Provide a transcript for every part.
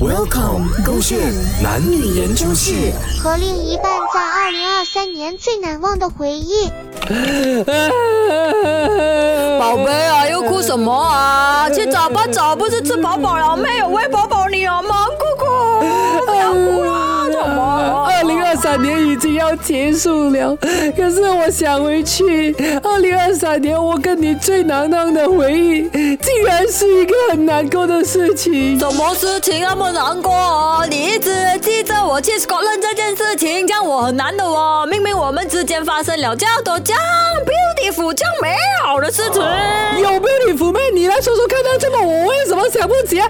Welcome 勾线男女研究室，和另一半在2023年最难忘的回忆。宝贝啊，又哭什么啊？去找吧找，不是吃饱饱了没有？喂饱饱你啊，忙姑姑，不要哭了，怎么？2023年已经要结束了，可是我想回去。2023年我跟你最难忘的回忆，竟然是一个很难过的事情。什么事情那么难过哦？你一直记着我去 Scotland 这件事情，这样我很难的哦。明明我们之间发生了这样多这样 beautiful 这样美好的事情，有 beautiful 妹，你来说说看到这么我为什么想不起啊？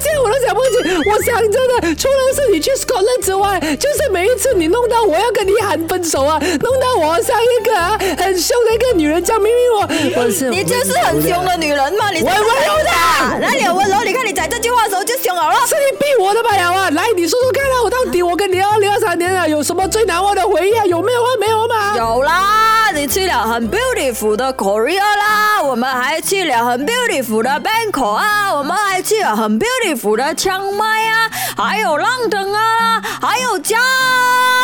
这样我都想不起。我想真的，除了是你去 Scotland 之外，就是每一次你弄到我要跟你喊分手啊，弄到我像一个很凶的一个女人这样，明明我你就是很凶的女人嘛，你温柔的，哪里有温柔？你看你讲这句话的时候就凶好了，是你逼我的吧？呀啊，来你说说看啊，我到底我跟你2023年啊有什么最难忘的回忆啊？有没有啊？没有嘛？有啦，你去了很 beautiful 的 Korea 啦，我们还去了很 beautiful 的 Bangkok 啊，我们还去了很 beautiful 的清迈啊，还有浪腾啊，还有江。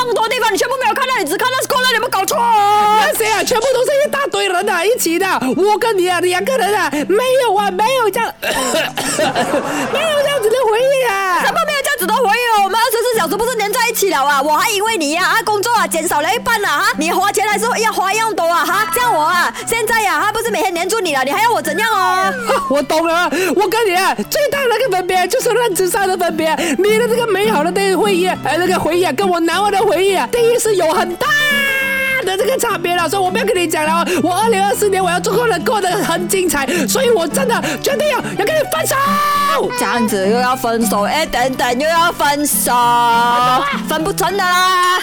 很多地方你全部没有看到，你只看到 Scotland， 有没有搞错？那些啊，全部都是一大堆人啊，一起的。我跟你啊，2个人啊，没有这样，没有这样子的回忆啊。什么没有这样子的回忆哦？我们24小时不是黏在一起了啊？我还以为你呀工作啊减少了一半了哈，你花钱还是要花一样多啊哈。像我啊，现在呀，他不是每天黏住你了，你还要我怎样哦？我懂了，我跟你啊，最大的那个分别就是认知上的分别。你的这个美好的回忆，那个回忆啊，跟我难忘的回忆。第一是有很大的这个差别了，所以我不要跟你讲了。我2024年我要过得很精彩，所以我真的决定要跟你分手。这样子又要分手，等等又要分手，分不成的啦。